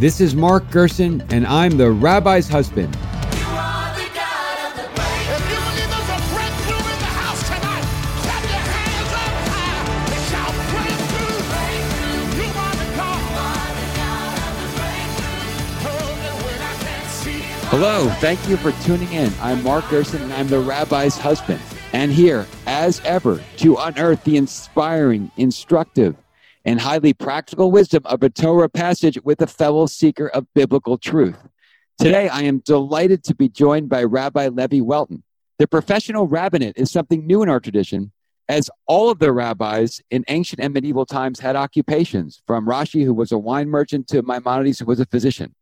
This is Mark Gerson, and I'm the Rabbi's husband. Hello, thank you for tuning in. I'm Mark Gerson, and I'm the Rabbi's husband. And here, as ever, to unearth the inspiring, instructive, and highly practical wisdom of a Torah passage with a fellow seeker of biblical truth. Today, I am delighted to be joined by Rabbi Levi Welton. The professional rabbinate is something new in our tradition, as all of the rabbis in ancient and medieval times had occupations, from Rashi, who was a wine merchant, to Maimonides, who was a physician.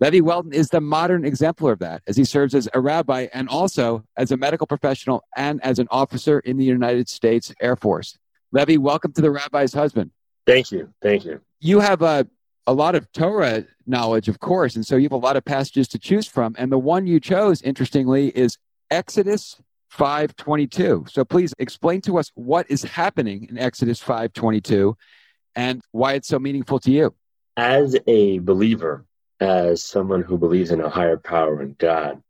Levi Welton is the modern exemplar of that, as he serves as a rabbi and also as a medical professional and as an officer in the United States Air Force. Levi, welcome to the Rabbi's Husband. Thank you. Thank you. You have a lot of Torah knowledge, of course, and so you have a lot of passages to choose from. And the one you chose, interestingly, is Exodus 5:22. So please explain to us what is happening in Exodus 5:22 and why it's so meaningful to you. As a believer, as someone who believes in a higher power and God,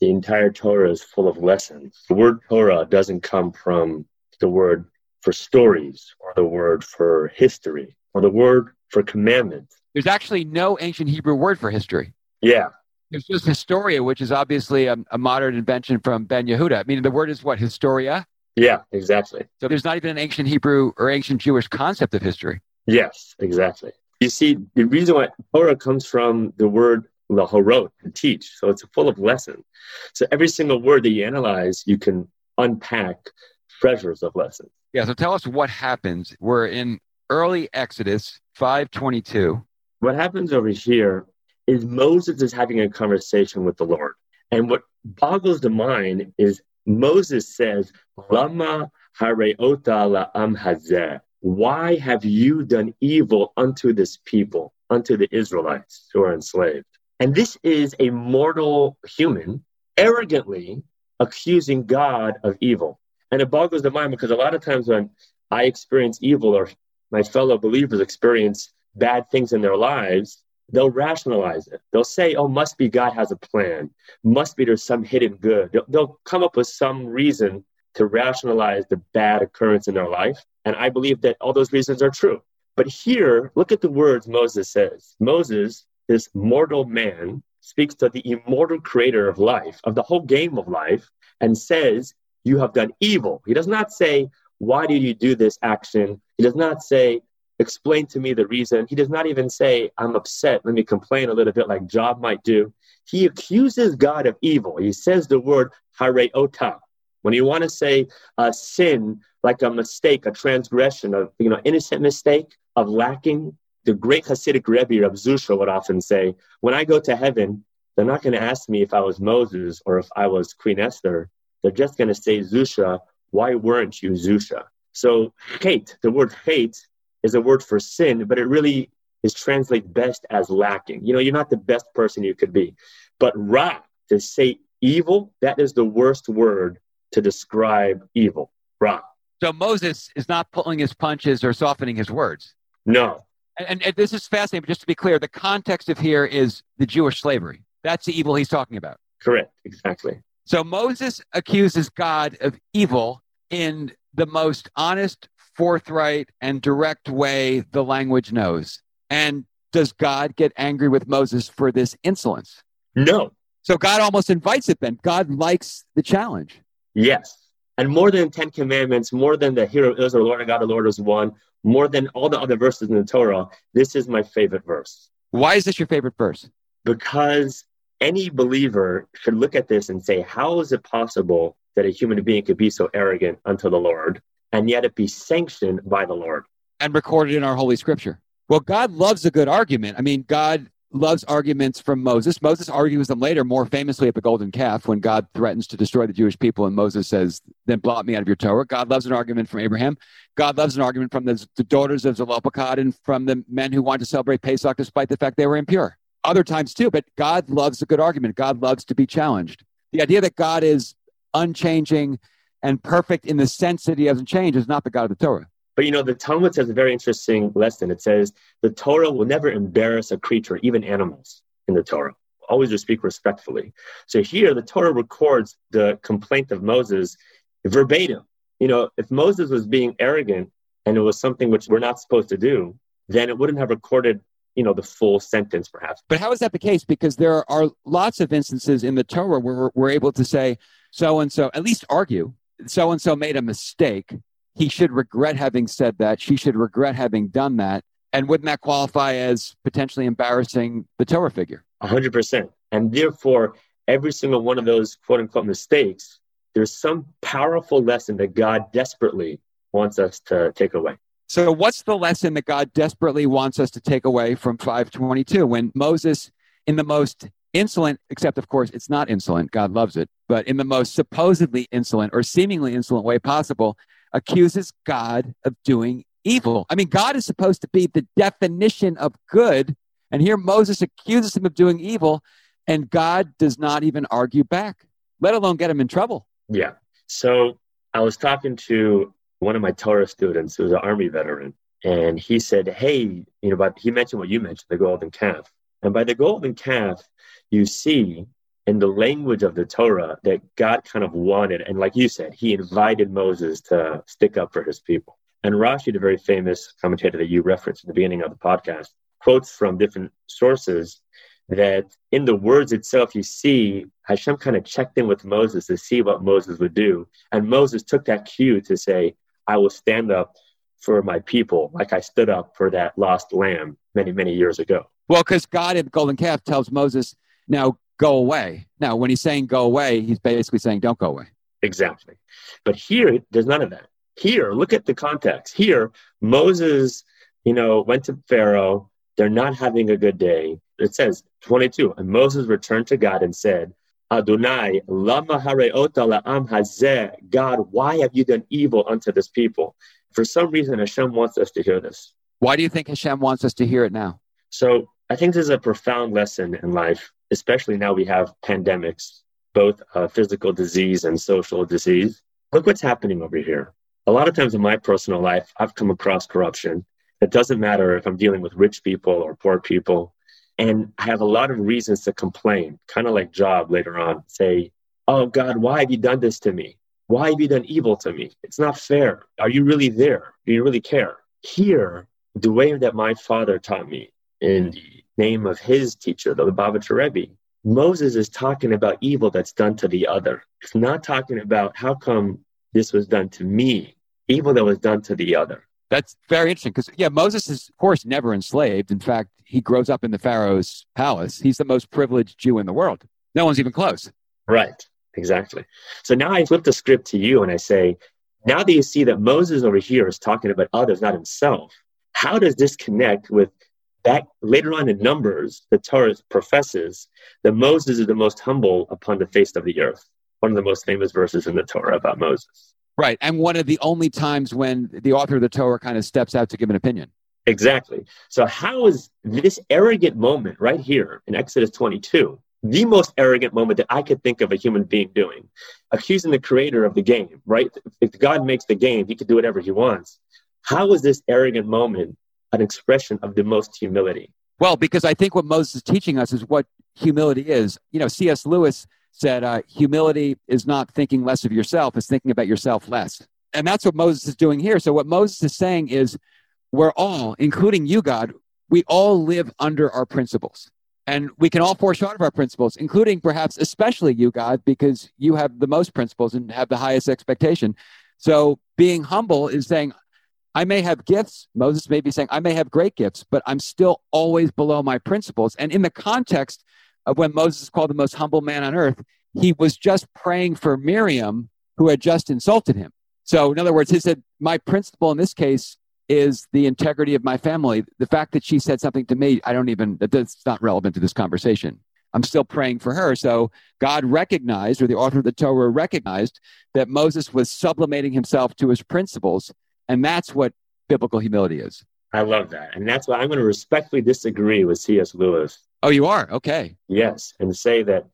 the entire Torah is full of lessons. The word Torah doesn't come from the word for stories or the word for history or the word for commandments. There's actually no ancient Hebrew word for history. Yeah. There's just historia, which is obviously a modern invention from Ben Yehuda. I mean, the word is what, historia? Yeah, exactly. So there's not even an ancient Hebrew or ancient Jewish concept of history. Yes, exactly. You see, the reason why Torah comes from the word lahorot, to teach. So it's full of lessons. So every single word that you analyze, you can unpack treasures of lessons. Yeah, so tell us what happens. We're in early Exodus 5:22. What happens over here is Moses is having a conversation with the Lord. And what boggles the mind is Moses says, Lama hareota la'am hazeh. Why have you done evil unto this people, unto the Israelites who are enslaved? And this is a mortal human arrogantly accusing God of evil. And it boggles the mind because a lot of times when I experience evil or my fellow believers experience bad things in their lives, they'll rationalize it. They'll say, oh, must be God has a plan. Must be there's some hidden good. They'll come up with some reason to rationalize the bad occurrence in their life. And I believe that all those reasons are true. But here, look at the words Moses says. Moses, this mortal man, speaks to the immortal creator of life, of the whole game of life, and says, you have done evil. He does not say, why did you do this action? He does not say, explain to me the reason. He does not even say, I'm upset. Let me complain a little bit like Job might do. He accuses God of evil. He says the word hareota. When you want to say a sin, like a mistake, a transgression, innocent mistake of lacking, the great Hasidic Rebbe, Reb Zusha, would often say, when I go to heaven, they're not going to ask me if I was Moses or if I was Queen Esther. They're just going to say, Zusha, why weren't you Zusha? So hate, the word hate is a word for sin, but it really is translated best as lacking. You're not the best person you could be. But ra, to say evil, that is the worst word to describe evil, ra. So Moses is not pulling his punches or softening his words. No. And this is fascinating, but just to be clear, the context of here is the Jewish slavery. That's the evil he's talking about. Correct, exactly. So Moses accuses God of evil in the most honest, forthright, and direct way the language knows. And does God get angry with Moses for this insolence? No. So God almost invites it then. God likes the challenge. Yes. And more than 10 commandments, more than the hero is the Lord, and God, the Lord is one, more than all the other verses in the Torah, this is my favorite verse. Why is this your favorite verse? Because any believer should look at this and say, how is it possible that a human being could be so arrogant unto the Lord, and yet it be sanctioned by the Lord? And recorded in our Holy Scripture. Well, God loves a good argument. I mean, God loves arguments from Moses. Moses argues them later, more famously at the golden calf, when God threatens to destroy the Jewish people and Moses says, then blot me out of your Torah. God loves an argument from Abraham. God loves an argument from the daughters of Zelophehad and from the men who wanted to celebrate Pesach despite the fact they were impure. Other times too, but God loves a good argument. God loves to be challenged. The idea that God is unchanging and perfect in the sense that he doesn't change is not the God of the Torah. But, you know, the Talmud says a very interesting lesson. It says the Torah will never embarrass a creature, even animals in the Torah. Always speak respectfully. So here the Torah records the complaint of Moses verbatim. You know, if Moses was being arrogant and it was something which we're not supposed to do, then it wouldn't have recorded, you know, the full sentence perhaps. But how is that the case? Because there are lots of instances in the Torah where we're able to say, so-and-so, at least argue, so-and-so made a mistake. He should regret having said that. She should regret having done that. And wouldn't that qualify as potentially embarrassing the Torah figure? 100%. And therefore, every single one of those quote-unquote mistakes, there's some powerful lesson that God desperately wants us to take away. So what's the lesson that God desperately wants us to take away from 5:22 when Moses, in the most insolent, except of course it's not insolent, God loves it, but in the most supposedly insolent or seemingly insolent way possible, accuses God of doing evil. I mean, God is supposed to be the definition of good. And here Moses accuses him of doing evil, and God does not even argue back, let alone get him in trouble. Yeah. So I was talking to one of my Torah students who's an Army veteran, and he said, hey, you know, but he mentioned what you mentioned, the golden calf. And by the golden calf, you see in the language of the Torah that God kind of wanted, and like you said, he invited Moses to stick up for his people. And Rashi, the very famous commentator that you referenced at the beginning of the podcast, quotes from different sources that in the words itself, you see Hashem kind of checked in with Moses to see what Moses would do. And Moses took that cue to say, I will stand up for my people like I stood up for that lost lamb many, many years ago. Well, because God in the golden calf tells Moses, now go away. Now, when he's saying go away, he's basically saying don't go away. Exactly. But here, there's none of that. Here, look at the context. Here, Moses, you know, went to Pharaoh. They're not having a good day. It says 22, and Moses returned to God and said, Adonai, lama hareota la'am hazeh. God, why have you done evil unto this people? For some reason, Hashem wants us to hear this. Why do you think Hashem wants us to hear it now? So I think this is a profound lesson in life, especially now we have pandemics, both physical disease and social disease. Look what's happening over here. A lot of times in my personal life, I've come across corruption. It doesn't matter if I'm dealing with rich people or poor people. And I have a lot of reasons to complain, kind of like Job later on, say, oh God, why have you done this to me? Why have you done evil to me? It's not fair. Are you really there? Do you really care? Here, the way that my father taught me in the name of his teacher, the Lubavitcher Rebbe, Moses is talking about evil that's done to the other. It's not talking about how come this was done to me, evil that was done to the other. That's very interesting because, yeah, Moses is, of course, never enslaved. In fact, he grows up in the Pharaoh's palace. He's the most privileged Jew in the world. No one's even close. Right. Exactly. So now I flip the script to you and I say, now that you see that Moses over here is talking about others, not himself, how does this connect with that later on in Numbers, the Torah professes that Moses is the most humble upon the face of the earth? One of the most famous verses in the Torah about Moses. Right. And one of the only times when the author of the Torah kind of steps out to give an opinion. Exactly. So how is this arrogant moment right here in Exodus 22, the most arrogant moment that I could think of a human being doing, accusing the creator of the game, right? If God makes the game, he can do whatever he wants. How is this arrogant moment an expression of the most humility? Well, because I think what Moses is teaching us is what humility is. You know, C.S. Lewis said, humility is not thinking less of yourself, it's thinking about yourself less. And that's what Moses is doing here. So what Moses is saying is we're all, including you, God, we all live under our principles. And we can all fall short of our principles, including perhaps especially you, God, because you have the most principles and have the highest expectation. So being humble is saying, I may have gifts. Moses may be saying, I may have great gifts, but I'm still always below my principles. And in the context of when Moses is called the most humble man on earth, he was just praying for Miriam, who had just insulted him. So in other words, he said, my principle in this case is the integrity of my family. The fact that she said something to me, that's not relevant to this conversation. I'm still praying for her. So God recognized, or the author of the Torah recognized, that Moses was sublimating himself to his principles. And that's what biblical humility is. I love that. And that's why I'm going to respectfully disagree with C.S. Lewis. Oh, you are? Okay. Yes. And say that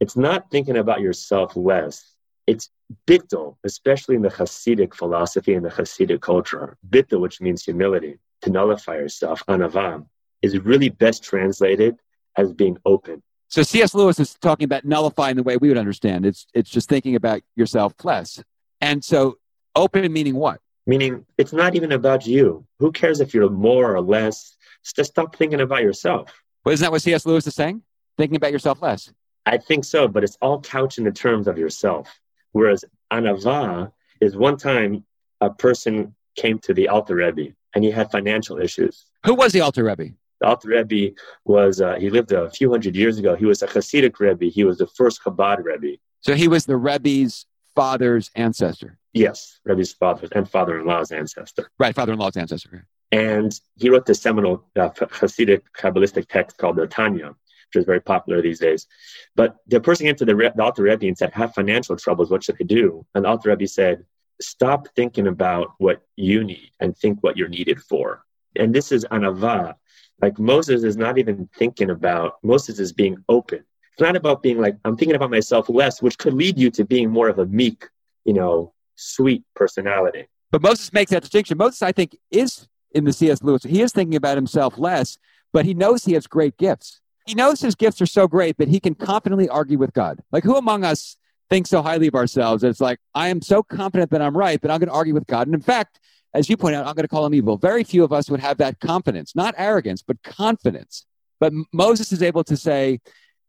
it's not thinking about yourself less. It's bittul, especially in the Hasidic philosophy and the Hasidic culture. Bittul, which means humility, to nullify yourself, anava, is really best translated as being open. So C.S. Lewis is talking about nullifying the way we would understand. It's just thinking about yourself less. And so open meaning what? Meaning it's not even about you. Who cares if you're more or less? Just stop thinking about yourself. Well, isn't that what C.S. Lewis is saying? Thinking about yourself less. I think so, but it's all couched in the terms of yourself. Whereas anava is one time a person came to the Alter Rebbe and he had financial issues. Who was the Alter Rebbe? The Alter Rebbe was, he lived a few hundred years ago. He was a Hasidic Rebbe. He was the first Chabad Rebbe. So he was the Rebbe's father's ancestor. Yes, Rebbe's father and father-in-law's ancestor. Right, father-in-law's ancestor. And he wrote this seminal Hasidic Kabbalistic text called the Tanya, which is very popular these days. But the person came to the Alter Rebbe and said, I have financial troubles. What should I do? And the Alter Rebbe said, stop thinking about what you need and think what you're needed for. And this is anava. Like Moses is not even thinking about, Moses is being open. It's not about being like, I'm thinking about myself less, which could lead you to being more of a meek, sweet personality. But Moses makes that distinction. Moses, I think, is in the C.S. Lewis. He is thinking about himself less, but he knows he has great gifts. He knows his gifts are so great that he can confidently argue with God. Like who among us thinks so highly of ourselves? It's like, I am so confident that I'm right, but I'm going to argue with God. And in fact, as you point out, I'm going to call him evil. Very few of us would have that confidence, not arrogance, but confidence. But Moses is able to say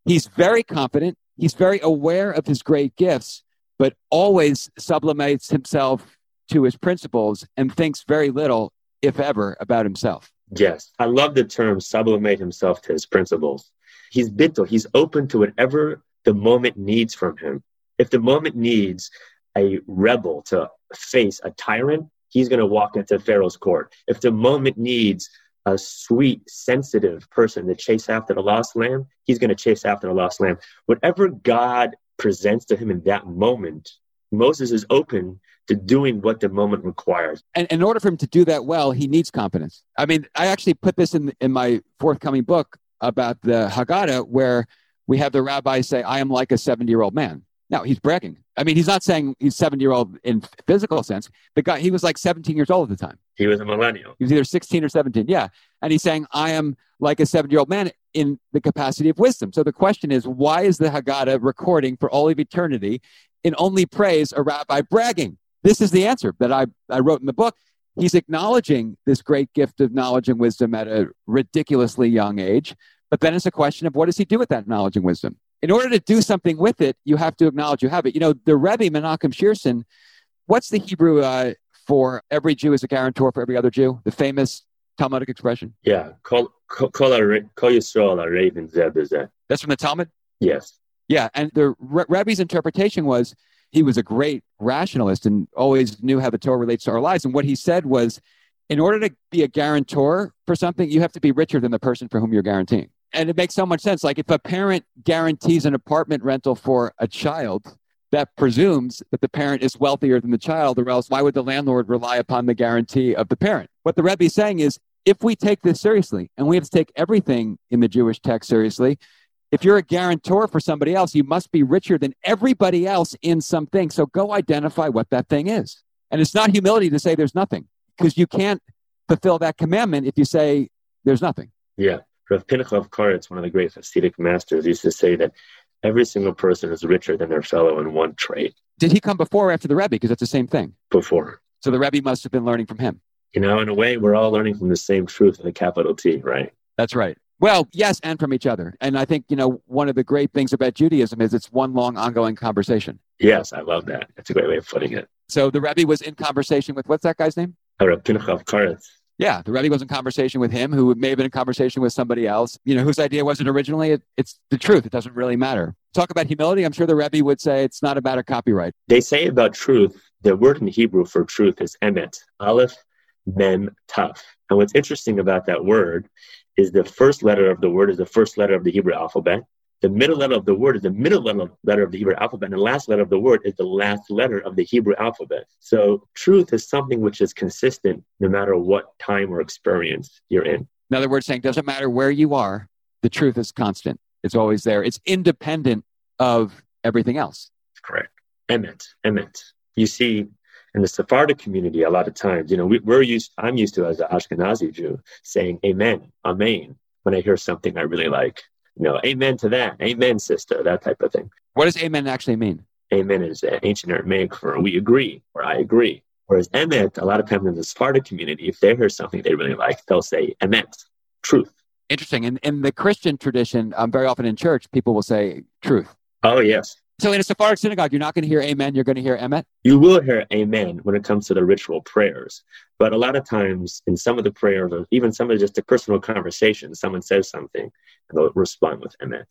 he's very confident. He's very aware of his great gifts, but always sublimates himself to his principles and thinks very little, if ever, about himself. Yes. I love the term sublimate himself to his principles. He's bittul. He's open to whatever the moment needs from him. If the moment needs a rebel to face a tyrant, he's going to walk into Pharaoh's court. If the moment needs a sweet, sensitive person to chase after the lost lamb, he's going to chase after the lost lamb. Whatever God presents to him in that moment, Moses is open to doing what the moment requires. And in order for him to do that well, he needs competence. I mean, I actually put this in my forthcoming book about the Haggadah, where we have the rabbi say, I am like a 70-year-old man. No, he's bragging. I mean, he's not saying he's 70-year-old in physical sense. The guy, he was like 17 years old at the time. He was a millennial. He was either 16 or 17, yeah. And he's saying, I am like a 70-year-old man in the capacity of wisdom. So the question is, why is the Haggadah recording for all of eternity in only praise a rabbi bragging? This is the answer that I wrote in the book. He's acknowledging this great gift of knowledge and wisdom at a ridiculously young age. But then it's a question of what does he do with that knowledge and wisdom? In order to do something with it, you have to acknowledge you have it. You know, the Rebbe Menachem Shearson, what's the Hebrew for every Jew is a guarantor for every other Jew? The famous Talmudic expression? Yeah. Kol Yisrael haReven Zeh B'Zeh. That's from the Talmud? Yes. Yeah. And the Rebbe's interpretation was he was a great rationalist and always knew how the Torah relates to our lives. And what he said was, in order to be a guarantor for something, you have to be richer than the person for whom you're guaranteeing. And it makes so much sense. Like if a parent guarantees an apartment rental for a child, that presumes that the parent is wealthier than the child, or else why would the landlord rely upon the guarantee of the parent? What the Rebbe is saying is, if we take this seriously, and we have to take everything in the Jewish text seriously, if you're a guarantor for somebody else, you must be richer than everybody else in something. So go identify what that thing is. And it's not humility to say there's nothing, because you can't fulfill that commandment if you say there's nothing. Yeah. Reb Pinchas of Koretz, one of the great Hasidic masters, used to say that every single person is richer than their fellow in one trait. Did he come before or after the Rebbe? Because that's the same thing. Before. So the Rebbe must have been learning from him. You know, in a way, we're all learning from the same truth in a capital T, right? That's right. Well, yes, and from each other. And I think, one of the great things about Judaism is it's one long ongoing conversation. Yes, I love that. That's a great way of putting it. So the Rebbe was in conversation with, what's that guy's name? Reb Pinchas of Koretz. Yeah, the Rebbe was in conversation with him, who may have been in conversation with somebody else. Whose idea was it originally? It's the truth. It doesn't really matter. Talk about humility. I'm sure the Rebbe would say it's not about a copyright. They say about truth, the word in Hebrew for truth is emet, aleph, mem, taf. And what's interesting about that word is the first letter of the word is the first letter of the Hebrew alphabet. The middle letter of the word is the middle letter of the Hebrew alphabet. And the last letter of the word is the last letter of the Hebrew alphabet. So truth is something which is consistent no matter what time or experience you're in. In other words, saying it doesn't matter where you are, the truth is constant. It's always there. It's independent of everything else. Correct. Emet. You see, in the Sephardic community, a lot of times, you know, I'm used to, as an Ashkenazi Jew, saying amen, amen, when I hear something I really like. You know, amen to that, amen, sister, that type of thing. What does amen actually mean? Amen is ancient Aramaic for we agree, or I agree. Whereas emet, a lot of times in the Sephardic community, if they hear something they really like, they'll say emet, truth. Interesting. And in the Christian tradition, very often in church, people will say truth. Oh, yes. So in a Sephardic synagogue, you're not going to hear amen, you're going to hear emet? You will hear amen when it comes to the ritual prayers. But a lot of times in some of the prayers, or even some of just a personal conversation, someone says something, and they'll respond with emet.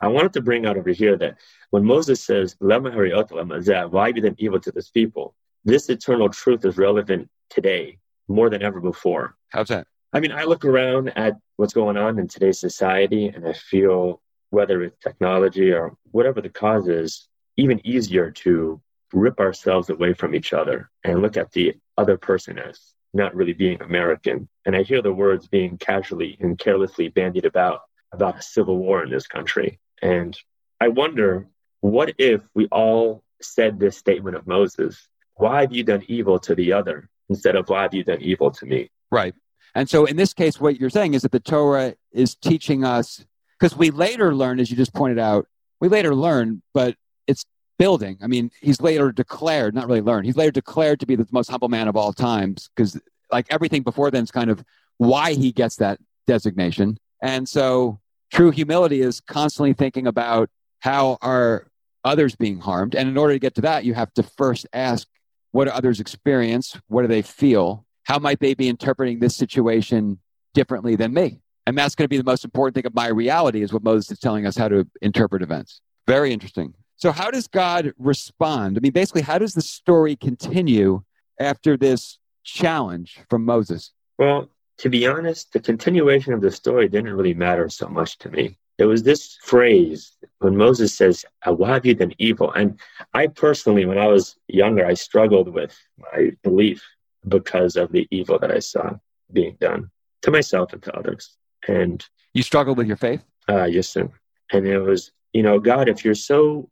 I wanted to bring out over here that when Moses says, Lema hariot lemazeh, why be then evil to this people? This eternal truth is relevant today more than ever before. How's that? I mean, I look around at what's going on in today's society, and I feel, whether it's technology or whatever the cause is, even easier to rip ourselves away from each other and look at the other person as not really being American. And I hear the words being casually and carelessly bandied about a civil war in this country. And I wonder, what if we all said this statement of Moses, why have you done evil to the other, instead of why have you done evil to me? Right. And so in this case, what you're saying is that the Torah is teaching us, because we later learn, as you just pointed out, but it's building. I mean, he's later declared, not really learned, he's later declared to be the most humble man of all times, because like everything before then is kind of why he gets that designation. And so true humility is constantly thinking about how are others being harmed. And in order to get to that, you have to first ask, what do others experience? What do they feel? How might they be interpreting this situation differently than me? And that's going to be the most important thing of my reality, is what Moses is telling us how to interpret events. Very interesting. So how does God respond? I mean, basically, how does the story continue after this challenge from Moses? Well, to be honest, the continuation of the story didn't really matter so much to me. It was this phrase when Moses says, why have you done evil? And I personally, when I was younger, I struggled with my belief because of the evil that I saw being done to myself and to others. And you struggled with your faith? Yes, sir. And it was, you know, God, if you're so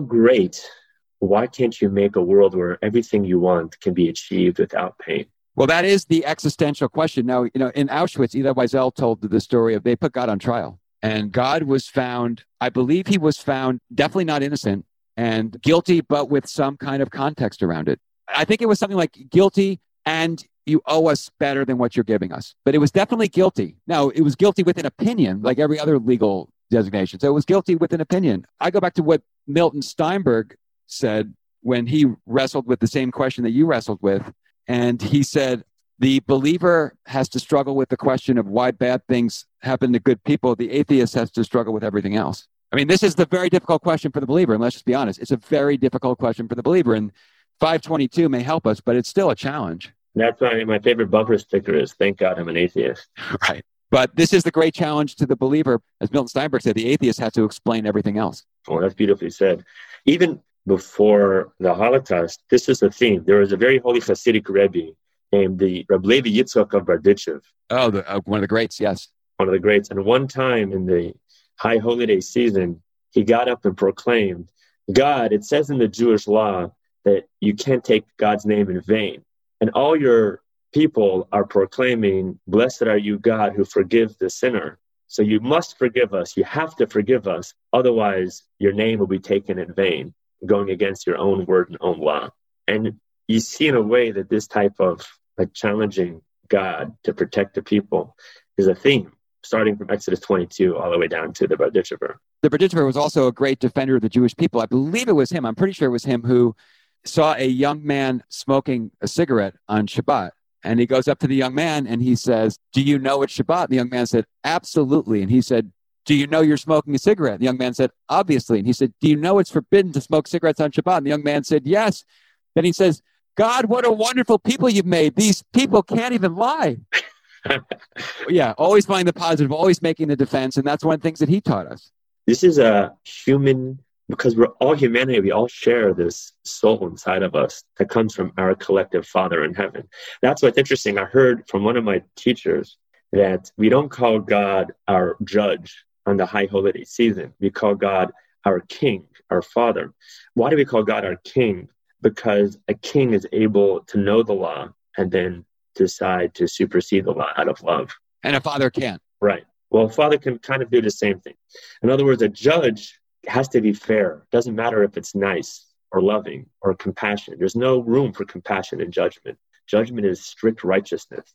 great, why can't you make a world where everything you want can be achieved without pain? Well, that is the existential question. Now, you know, in Auschwitz, Elie Wiesel told the story of they put God on trial, and God was found, I believe he was found definitely not innocent and guilty, but with some kind of context around it. I think it was something like guilty and you owe us better than what you're giving us. But it was definitely guilty. Now, it was guilty with an opinion, like every other legal designation. So it was guilty with an opinion. I go back to what Milton Steinberg said when he wrestled with the same question that you wrestled with. And he said, the believer has to struggle with the question of why bad things happen to good people. The atheist has to struggle with everything else. I mean, this is the very difficult question for the believer. And let's just be honest. It's a very difficult question for the believer. And 522 may help us, but it's still a challenge. That's why my favorite bumper sticker is, thank God I'm an atheist. Right. But this is the great challenge to the believer. As Milton Steinberg said, the atheist had to explain everything else. Oh, that's beautifully said. Even before the Holocaust, this is the theme. There was a very holy Hasidic Rebbe named the Reb Levi Yitzchak of Berditchev. Oh, one of the greats, yes. One of the greats. And one time in the high holy day season, he got up and proclaimed, God, it says in the Jewish law that you can't take God's name in vain. And all your people are proclaiming, blessed are you, God, who forgives the sinner. So you must forgive us. You have to forgive us. Otherwise, your name will be taken in vain, going against your own word and own law. And you see in a way that this type of challenging God to protect the people is a theme, starting from Exodus 22 all the way down to the Berditchever. The Berditchever was also a great defender of the Jewish people. I believe it was him. I'm pretty sure it was him who saw a young man smoking a cigarette on Shabbat. And he goes up to the young man and he says, do you know it's Shabbat? And the young man said, absolutely. And he said, do you know you're smoking a cigarette? And the young man said, obviously. And he said, do you know it's forbidden to smoke cigarettes on Shabbat? And the young man said, yes. Then he says, God, what a wonderful people you've made. These people can't even lie. Yeah, always find the positive, always making the defense. And that's one of the things that he taught us. This is a human, because we're all humanity, we all share this soul inside of us that comes from our collective Father in heaven. That's what's interesting. I heard from one of my teachers that we don't call God our judge on the high holiday season. We call God our king, our father. Why do we call God our king? Because a king is able to know the law and then decide to supersede the law out of love. And a father can't. Right. Well, a father can kind of do the same thing. In other words, a judge has to be fair. Doesn't matter if it's nice or loving or compassionate. There's no room for compassion in judgment. Judgment is strict righteousness.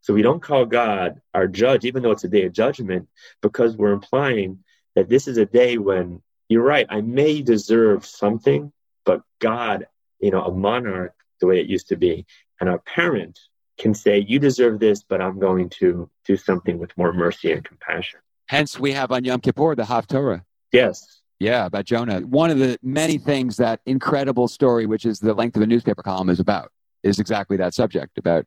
So we don't call God our judge, even though it's a day of judgment, because we're implying that this is a day when, you're right, I may deserve something, but God, you know, a monarch, the way it used to be, and our parent can say, you deserve this, but I'm going to do something with more mercy and compassion. Hence, we have on Yom Kippur, the Haftorah. Yes. Yeah, about Jonah. One of the many things that incredible story, which is the length of a newspaper column, is about, is exactly that subject, about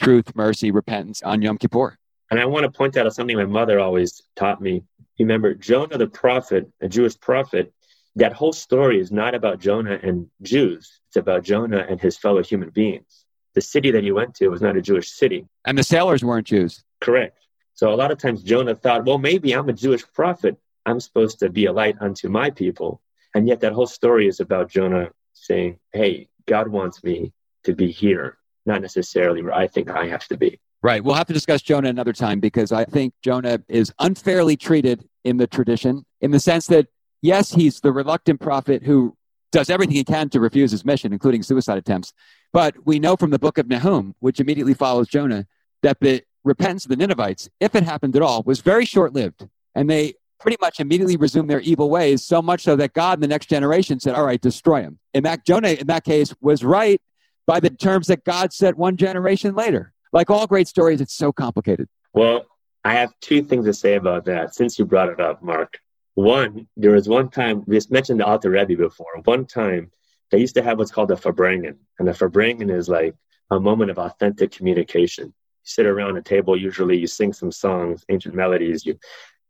truth, mercy, repentance on Yom Kippur. And I want to point out something my mother always taught me. Remember, Jonah the prophet, a Jewish prophet, that whole story is not about Jonah and Jews. It's about Jonah and his fellow human beings. The city that he went to was not a Jewish city. And the sailors weren't Jews. Correct. So a lot of times Jonah thought, well, maybe I'm a Jewish prophet. I'm supposed to be a light unto my people. And yet that whole story is about Jonah saying, hey, God wants me to be here, not necessarily where I think I have to be. Right. We'll have to discuss Jonah another time, because I think Jonah is unfairly treated in the tradition, in the sense that, yes, he's the reluctant prophet who does everything he can to refuse his mission, including suicide attempts. But we know from the book of Nahum, which immediately follows Jonah, that the repentance of the Ninevites, if it happened at all, was very short-lived. And they pretty much immediately resumed their evil ways, so much so that God in the next generation said, all right, destroy him. In fact, Jonah, in that case, was right by the terms that God set one generation later. Like all great stories, it's so complicated. Well, I have two things to say about that, since you brought it up, Mark. One, there was one time, we just mentioned the Alter Rebbe before, one time they used to have what's called a Fabrengen. And a Fabrengen is like a moment of authentic communication. You sit around a table, usually you sing some songs, ancient melodies, you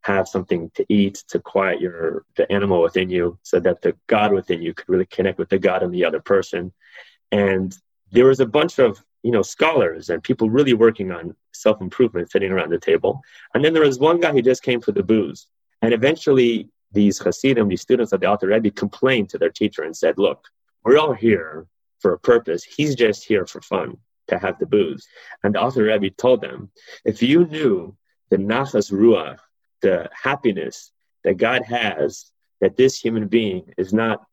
have something to eat to quiet the animal within you so that the God within you could really connect with the God in the other person. And there was a bunch of, scholars and people really working on self-improvement sitting around the table. And then there was one guy who just came for the booze. And eventually these Hasidim, these students of the Alter Rebbe, complained to their teacher and said, look, we're all here for a purpose. He's just here for fun, to have the booze. And the Alter Rebbe told them, if you knew the nachas ruach, the happiness that God has, that this human being is not,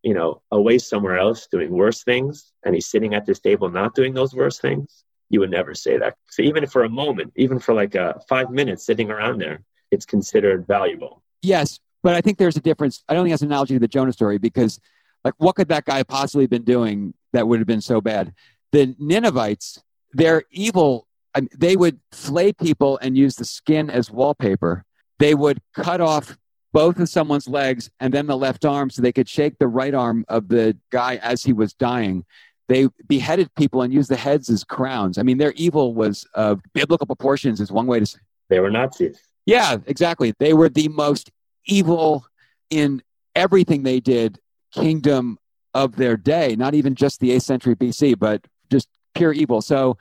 away somewhere else doing worse things, and he's sitting at this table not doing those worse things, you would never say that. So even for a moment, even for like 5 minutes sitting around there, it's considered valuable. Yes, but I think there's a difference. I don't think that's an analogy to the Jonah story, because what could that guy have possibly been doing that would have been so bad? The Ninevites, they're evil. They would flay people and use the skin as wallpaper. They would cut off both of someone's legs and then the left arm so they could shake the right arm of the guy as he was dying. They beheaded people and used the heads as crowns. Their evil was of biblical proportions, is one way to say. They were Nazis. Yeah, exactly. They were the most evil in everything they did, kingdom of their day, not even just the 8th century BC, but just pure evil. So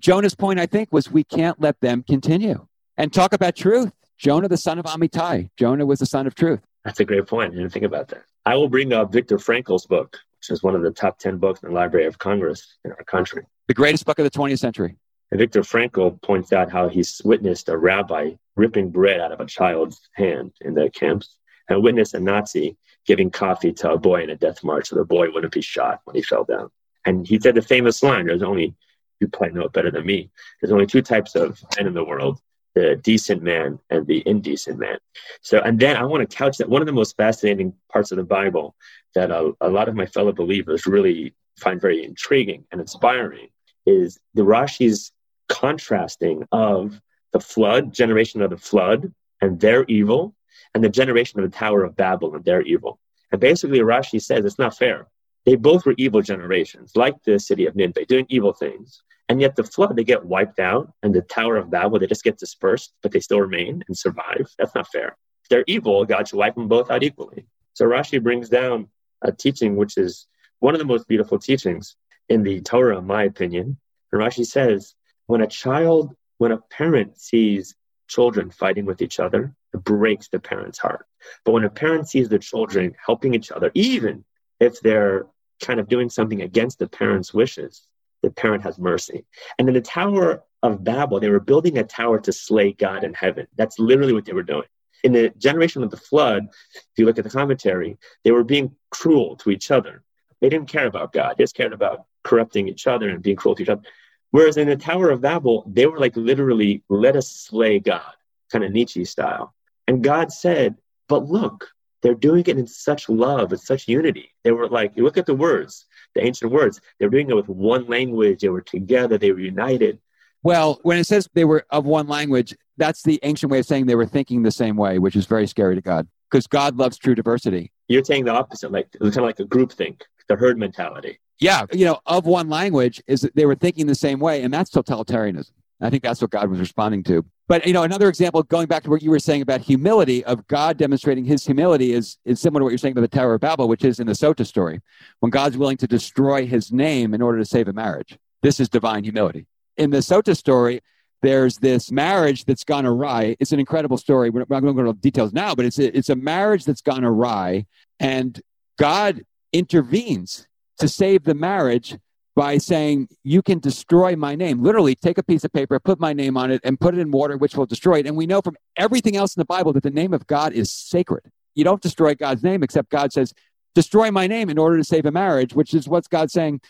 Jonah's point, I think, was we can't let them continue. And talk about truth. Jonah, the son of Amittai. Jonah was the son of truth. That's a great point. I didn't think about that. I will bring up Viktor Frankl's book, which is one of the top 10 books in the Library of Congress in our country. The greatest book of the 20th century. And Viktor Frankl points out how he witnessed a rabbi ripping bread out of a child's hand in the camps, and witnessed a Nazi giving coffee to a boy in a death march so the boy wouldn't be shot when he fell down. And he said the famous line, you probably know it better than me, there's only two types of men in the world, the decent man and the indecent man. So, and then I want to couch that one of the most fascinating parts of the Bible that a lot of my fellow believers really find very intriguing and inspiring is the Rashi's contrasting of the flood, generation of the flood and their evil, and the generation of the Tower of Babel and their evil. And basically Rashi says it's not fair. They both were evil generations, like the city of Nineveh, doing evil things. And yet the flood, they get wiped out, and the Tower of Babel, they just get dispersed, but they still remain and survive. That's not fair. If they're evil, God should wipe them both out equally. So Rashi brings down a teaching which is one of the most beautiful teachings in the Torah, in my opinion. And Rashi says, when a parent sees children fighting with each other, it breaks the parents' heart. But when a parent sees their children helping each other, even if they're kind of doing something against the parents' wishes, the parent has mercy. And in the Tower of Babel, they were building a tower to slay God in heaven. That's literally what they were doing. In the generation of the flood, if you look at the commentary, they were being cruel to each other. They didn't care about God. They just cared about corrupting each other and being cruel to each other. Whereas in the Tower of Babel, they were like literally, let us slay God, kind of Nietzsche style. And God said, but look, they're doing it in such love, in such unity. They were like, you look at the words, the ancient words. They were doing it with one language. They were together. They were united. Well, when it says they were of one language, that's the ancient way of saying they were thinking the same way, which is very scary to God because God loves true diversity. You're saying the opposite, like kind of like a groupthink, the herd mentality. Yeah, of one language is that they were thinking the same way, and that's totalitarianism. I think that's what God was responding to. But, another example, going back to what you were saying about humility, of God demonstrating his humility is similar to what you're saying about the Tower of Babel, which is in the Sota story, when God's willing to destroy his name in order to save a marriage. This is divine humility. In the Sota story, there's this marriage that's gone awry. It's an incredible story. We're not going to go into details now, but it's a marriage that's gone awry, and God intervenes to save the marriage by saying, you can destroy my name. Literally, take a piece of paper, put my name on it, and put it in water, which will destroy it. And we know from everything else in the Bible that the name of God is sacred. You don't destroy God's name, except God says, destroy my name in order to save a marriage, which is what's God saying.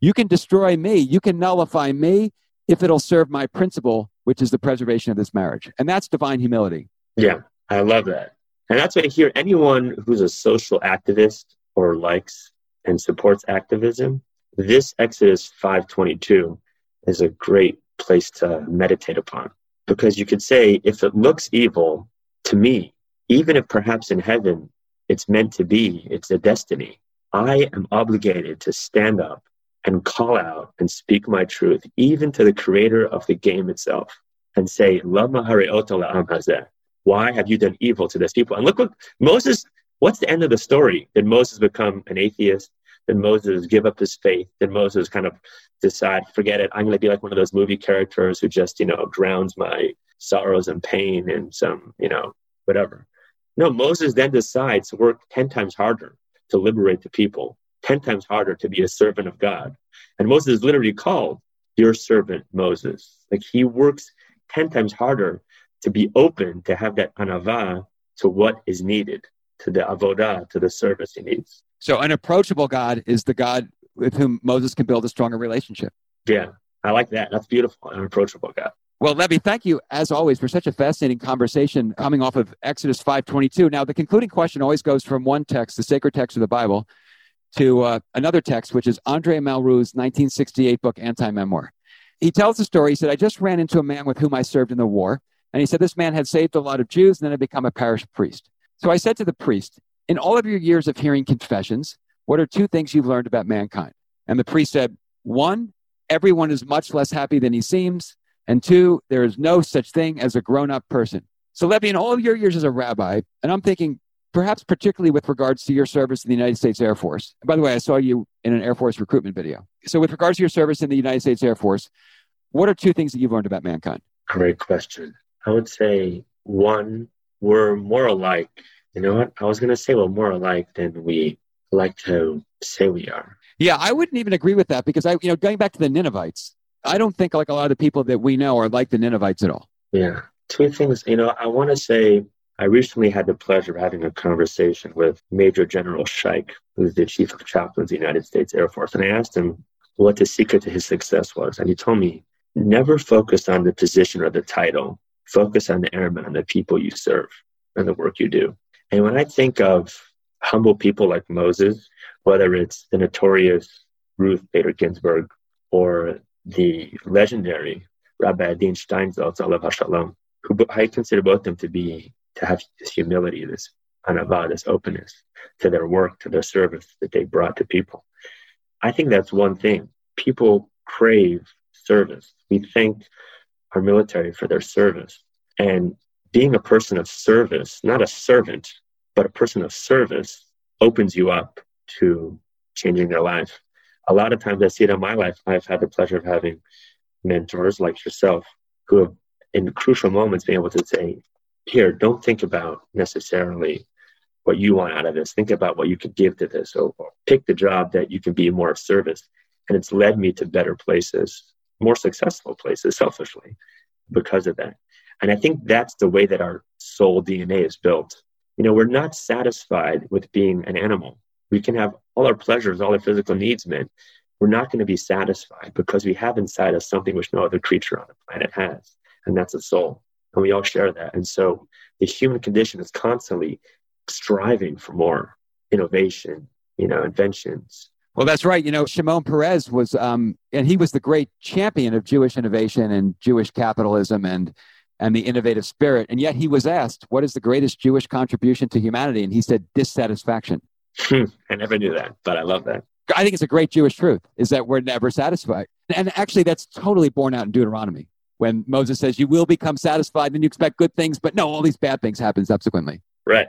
You can destroy me. You can nullify me if it'll serve my principle, which is the preservation of this marriage. And that's divine humility. Yeah, I love that. And that's what I hear anyone who's a social activist or likes and supports activism. This Exodus 5:22 is a great place to meditate upon, because you could say, if it looks evil to me, even if perhaps in heaven it's meant to be, it's a destiny, I am obligated to stand up and call out and speak my truth, even to the creator of the game itself, and say, Lama hareota la'am hazeh. Why have you done evil to this people? And look what Moses, what's the end of the story? Did Moses become an atheist? Did Moses give up his faith? Did Moses kind of decide, forget it, I'm going to be like one of those movie characters who just, drowns my sorrows and pain in some, whatever. No, Moses then decides to work 10 times harder to liberate the people, 10 times harder to be a servant of God. And Moses is literally called, your servant Moses. Like he works 10 times harder to be open, to have that anava to what is needed, to the avodah, to the service he needs. So an approachable God is the God with whom Moses can build a stronger relationship. Yeah, I like that. That's beautiful, an approachable God. Well, Levi, thank you, as always, for such a fascinating conversation coming off of Exodus 5:22. Now, the concluding question always goes from one text, the sacred text of the Bible, to another text, which is Andre Malroux's 1968 book, Anti-Memoir. He tells the story. He said, I just ran into a man with whom I served in the war. And he said, this man had saved a lot of Jews and then had become a parish priest. So I said to the priest, in all of your years of hearing confessions, what are two things you've learned about mankind? And the priest said, one, everyone is much less happy than he seems. And two, there is no such thing as a grown-up person. So Levi, in all of your years as a rabbi, and I'm thinking perhaps particularly with regards to your service in the United States Air Force. By the way, I saw you in an Air Force recruitment video. So with regards to your service in the United States Air Force, what are two things that you've learned about mankind? Great question. I would say one, we're more alike. You know what? I was going to say we're more alike than we like to say we are. Yeah, I wouldn't even agree with that because, going back to the Ninevites, I don't think like a lot of the people that we know are like the Ninevites at all. Yeah. Two things, I want to say I recently had the pleasure of having a conversation with Major General Shaikh, who's the Chief of Chaplains of the United States Air Force. And I asked him what the secret to his success was. And he told me, never focus on the position or the title. Focus on the airmen and the people you serve and the work you do. And when I think of humble people like Moses, whether it's the notorious Ruth Bader Ginsburg or the legendary Rabbi Adin Steinsaltz, Alav HaShalom, who I consider both of them to have this humility, this anava, this openness to their work, to their service that they brought to people. I think that's one thing. People crave service. We thank our military for their service. And being a person of service, not a servant, but a person of service, opens you up to changing their life. A lot of times I see it in my life. I've had the pleasure of having mentors like yourself who have in crucial moments, being able to say, here, don't think about necessarily what you want out of this. Think about what you could give to this, or pick the job that you can be more of service. And it's led me to better places, more successful places, selfishly, because of that. And I think that's the way that our soul DNA is built. You know, we're not satisfied with being an animal. We can have all our pleasures, all our physical needs met. We're not going to be satisfied because we have inside us something which no other creature on the planet has, and that's a soul. And we all share that. And so the human condition is constantly striving for more innovation, inventions. Well, that's right. Shimon Perez was, and he was the great champion of Jewish innovation and Jewish capitalism and the innovative spirit. And yet he was asked, what is the greatest Jewish contribution to humanity? And he said, dissatisfaction. I never knew that, but I love that. I think it's a great Jewish truth, is that we're never satisfied. And actually, that's totally borne out in Deuteronomy, when Moses says, you will become satisfied and you expect good things, but no, all these bad things happen subsequently. Right.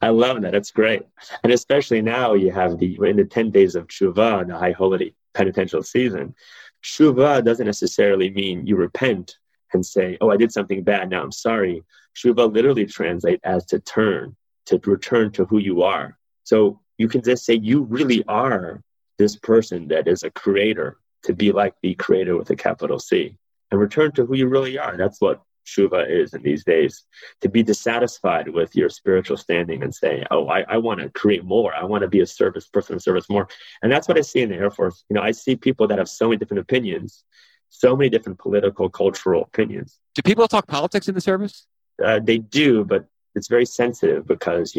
I love that. That's great. And especially now you have in the 10 days of Tshuva, the high holy penitential season, Tshuva doesn't necessarily mean you repent and say, oh, I did something bad, now I'm sorry. Tshuva literally translates as to turn, to return to who you are. So you can just say you really are this person that is a creator, to be like the creator with a capital C, and return to who you really are. That's what Tshuva is in these days, to be dissatisfied with your spiritual standing and say, oh, I want to create more. I want to be a service person, service more. And that's what I see in the Air Force. I see people that have so many different opinions, so many different political, cultural opinions. Do people talk politics in the service? They do, but it's very sensitive because,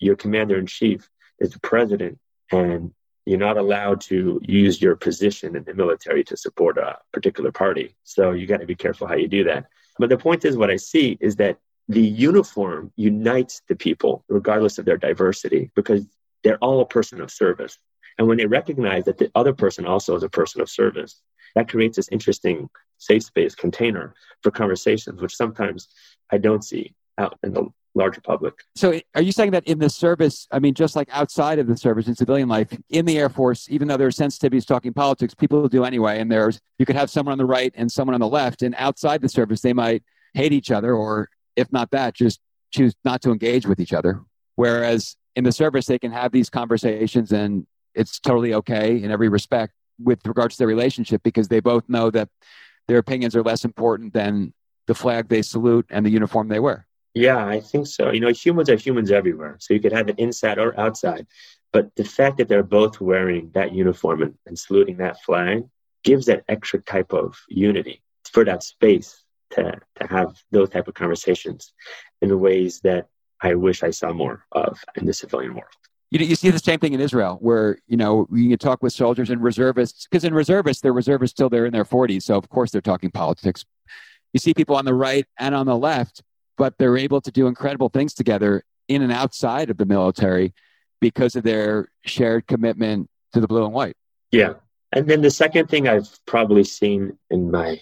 your commander-in-chief is the president, and you're not allowed to use your position in the military to support a particular party. So you got to be careful how you do that. But the point is, what I see is that the uniform unites the people, regardless of their diversity, because they're all a person of service. And when they recognize that the other person also is a person of service, that creates this interesting safe space container for conversations, which sometimes I don't see out in the larger public. So are you saying that in the service, just like outside of the service in civilian life, in the Air Force, even though there are sensitivities talking politics, people do anyway, and you could have someone on the right and someone on the left, and outside the service, they might hate each other, or if not that, just choose not to engage with each other. Whereas in the service, they can have these conversations, and it's totally okay in every respect with regards to their relationship, because they both know that their opinions are less important than the flag they salute and the uniform they wear. Yeah, I think so. Humans are humans everywhere. So you could have it inside or outside. But the fact that they're both wearing that uniform and saluting that flag gives that extra type of unity for that space to have those type of conversations in ways that I wish I saw more of in the civilian world. You see the same thing in Israel where, you can talk with soldiers and reservists, because in reservists, they're reservists till they're in their 40s. So of course they're talking politics. You see people on the right and on the left, but they're able to do incredible things together in and outside of the military because of their shared commitment to the blue and white. Yeah. And then the second thing I've probably seen in my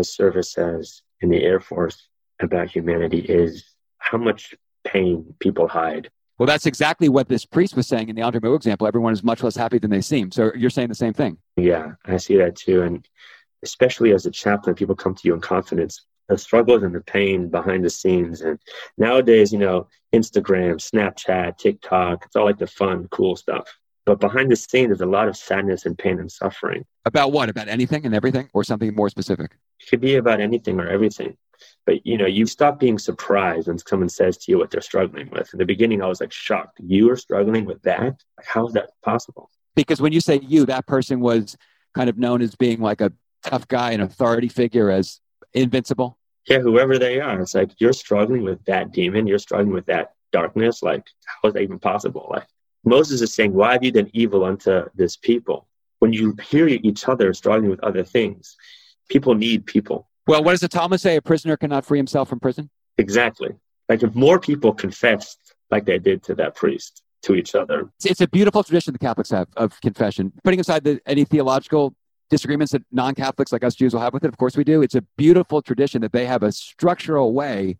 service as in the Air Force about humanity is how much pain people hide. Well, that's exactly what this priest was saying in the Alter Rebbe example. Everyone is much less happy than they seem. So you're saying the same thing. Yeah, I see that too. And especially as a chaplain, people come to you in confidence. The struggles and the pain behind the scenes. And nowadays, Instagram, Snapchat, TikTok, it's all like the fun, cool stuff. But behind the scenes, there's a lot of sadness and pain and suffering. About what? About anything and everything, or something more specific? It could be about anything or everything. But, you stop being surprised when someone says to you what they're struggling with. In the beginning, I was like shocked. You are struggling with that? How is that possible? Because when you say you, that person was kind of known as being like a tough guy, an authority figure, as invincible? Yeah, whoever they are. It's like, you're struggling with that demon. You're struggling with that darkness. Like, how is that even possible? Like, Moses is saying, why have you done evil unto this people? When you hear each other struggling with other things, people need people. Well, what does the Talmud say? A prisoner cannot free himself from prison? Exactly. Like, if more people confessed like they did to that priest, to each other. It's a beautiful tradition the Catholics have of confession. Putting aside any theological disagreements that non-Catholics like us Jews will have with it. Of course we do. It's a beautiful tradition that they have a structural way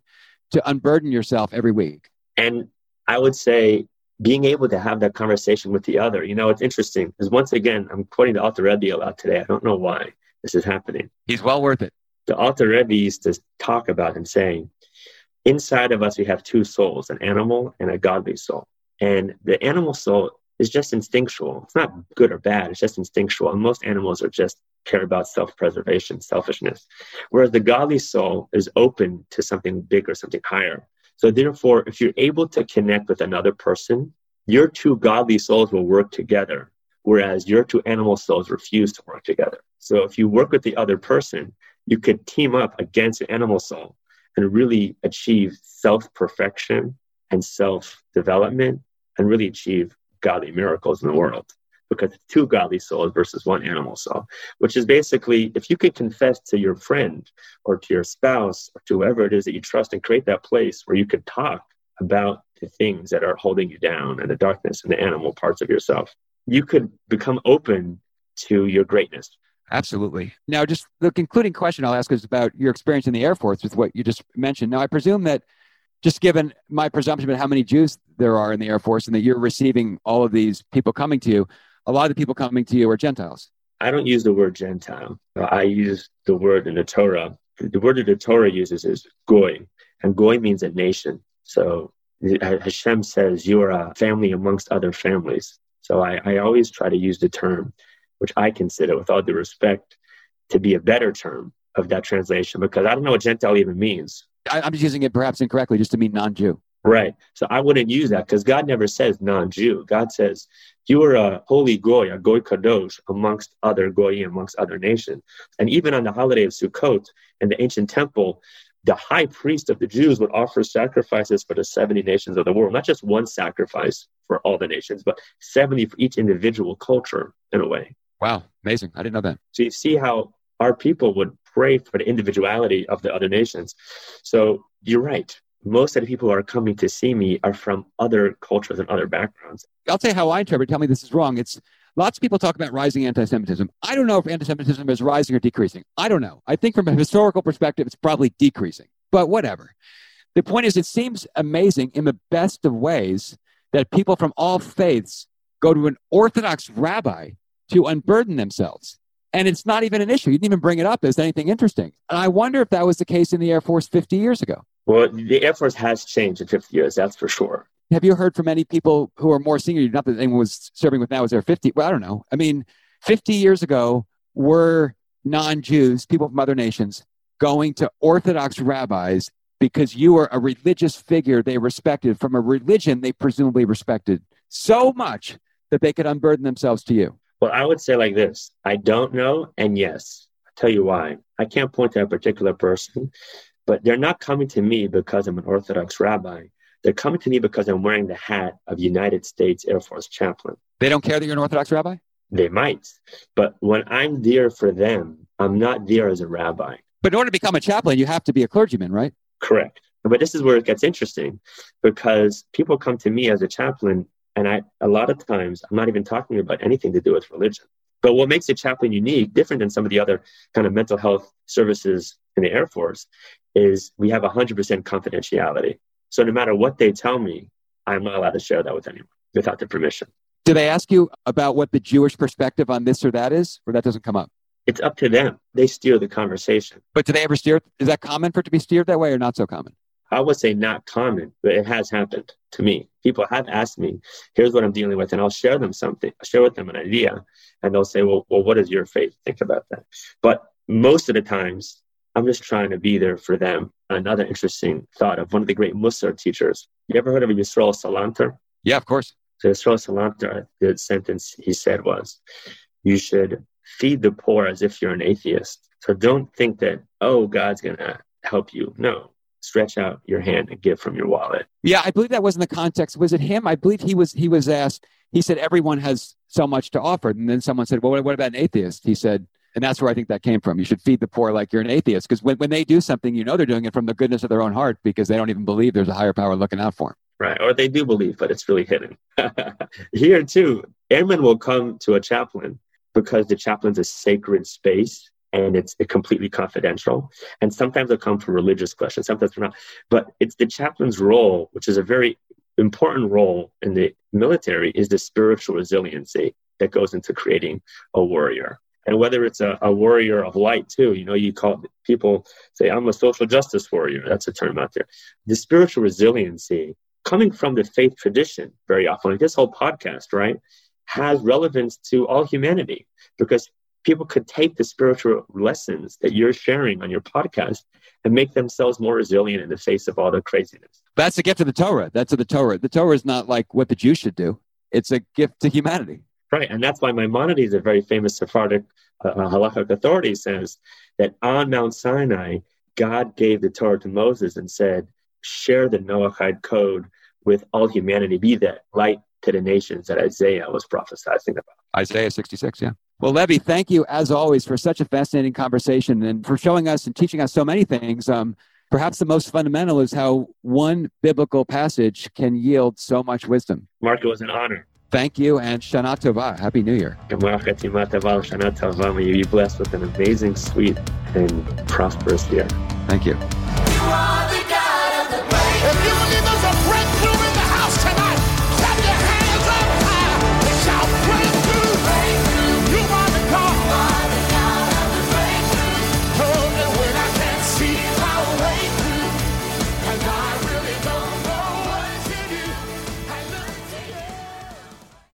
to unburden yourself every week. And I would say being able to have that conversation with the other, it's interesting because once again, I'm quoting the Alter Rebbe a lot today. I don't know why this is happening. He's well worth it. The Alter Rebbe used to talk about him saying, inside of us, we have two souls, an animal and a godly soul. And the animal soul is just instinctual. It's not good or bad. It's just instinctual. And most animals are just care about self-preservation, selfishness. Whereas the godly soul is open to something bigger, something higher. So therefore, if you're able to connect with another person, your two godly souls will work together, whereas your two animal souls refuse to work together. So if you work with the other person, you could team up against your animal soul and really achieve self-perfection and self-development and really achieve godly miracles in the world, because it's two godly souls versus one animal soul, which is basically, if you can confess to your friend or to your spouse or to whoever it is that you trust and create that place where you could talk about the things that are holding you down and the darkness and the animal parts of yourself, you could become open to your greatness. Absolutely. Now, just the concluding question I'll ask is about your experience in the Air Force with what you just mentioned. Now, I presume that, just given my presumption about how many Jews there are in the Air Force and that you're receiving all of these people coming to you, a lot of the people coming to you are Gentiles. I don't use the word Gentile. I use the word in the Torah. The word that the Torah uses is goy, and goy means a nation. So Hashem says you are a family amongst other families. So I always try to use the term, which I consider, with all due respect, to be a better term of that translation, because I don't know what Gentile even means. I'm just using it perhaps incorrectly just to mean non-Jew. Right. So I wouldn't use that, because God never says non-Jew. God says, you are a holy goy, a goy kadosh, amongst other goy, amongst other nations. And even on the holiday of Sukkot in the ancient temple, the high priest of the Jews would offer sacrifices for the 70 nations of the world. Not just one sacrifice for all the nations, but 70 for each individual culture, in a way. Wow. Amazing. I didn't know that. So you see how our people would pray for the individuality of the other nations. So you're right. Most of the people who are coming to see me are from other cultures and other backgrounds. I'll tell you how I interpret it. Tell me this is wrong. It's lots of people talk about rising anti-Semitism. I don't know if anti-Semitism is rising or decreasing. I don't know. I think from a historical perspective, it's probably decreasing, but whatever. The point is, it seems amazing in the best of ways that people from all faiths go to an Orthodox rabbi to unburden themselves. And it's not even an issue. You didn't even bring it up as anything interesting. And I wonder if that was the case in the Air Force 50 years ago. Well, the Air Force has changed in 50 years, that's for sure. Have you heard from any people who are more senior? Not that anyone was serving with now is there 50. Well, I don't know. I mean, 50 years ago were non-Jews, people from other nations, going to Orthodox rabbis because you were a religious figure they respected from a religion they presumably respected so much that they could unburden themselves to you. Well, I would say like this. I don't know, and yes. I'll tell you why. I can't point to a particular person, but they're not coming to me because I'm an Orthodox rabbi. They're coming to me because I'm wearing the hat of United States Air Force chaplain. They don't care that you're an Orthodox rabbi? They might. But when I'm there for them, I'm not there as a rabbi. But in order to become a chaplain, you have to be a clergyman, right? Correct. But this is where it gets interesting, because people come to me as a chaplain, and a lot of times, I'm not even talking about anything to do with religion. But what makes a chaplain unique, different than some of the other kind of mental health services in the Air Force, is we have 100% confidentiality. So no matter what they tell me, I'm not allowed to share that with anyone without their permission. Do they ask you about what the Jewish perspective on this or that is, or that doesn't come up? It's up to them. They steer the conversation. But do they ever steer? Is that common for it to be steered that way or not so common? I would say not common, but it has happened to me. People have asked me, here's what I'm dealing with, and I'll share them something. I'll share with them an idea, and they'll say, well, what does your faith think about that? But most of the times, I'm just trying to be there for them. Another interesting thought of one of the great Musar teachers. You ever heard of Yisrael Salanter? Yeah, of course. So Yisrael Salanter, the sentence he said was, you should feed the poor as if you're an atheist. So don't think that, oh, God's going to help you. No. Stretch out your hand and give from your wallet. Yeah, I believe that wasn't the context. Was it him? I believe he was asked, he said, everyone has so much to offer. And then someone said, well, what about an atheist? He said, and that's where I think that came from. You should feed the poor like you're an atheist. Because when they do something, you know they're doing it from the goodness of their own heart, because they don't even believe there's a higher power looking out for them. Right. Or they do believe, but it's really hidden. Here too, airmen will come to a chaplain because the chaplain's a sacred space. And it's completely confidential. And sometimes they'll come for religious questions, sometimes they're not. But it's the chaplain's role, which is a very important role in the military, is the spiritual resiliency that goes into creating a warrior. And whether it's a warrior of light too, you know, you call people say, I'm a social justice warrior. That's a term out there. The spiritual resiliency coming from the faith tradition very often, like this whole podcast, right, has relevance to all humanity because people could take the spiritual lessons that you're sharing on your podcast and make themselves more resilient in the face of all the craziness. That's a gift of the Torah. The Torah is not like what the Jews should do. It's a gift to humanity. Right. And that's why Maimonides, a very famous Sephardic halakhic authority, says that on Mount Sinai, God gave the Torah to Moses and said, share the Noahide code with all humanity, be that light to the nations that Isaiah was prophesizing about. Isaiah 66, yeah. Well, Levi, thank you, as always, for such a fascinating conversation and for showing us and teaching us so many things. Perhaps the most fundamental is how one biblical passage can yield so much wisdom. Mark, it was an honor. Thank you, and Shana Tova. Happy New Year. May you be blessed with an amazing, sweet, and prosperous year. Thank you.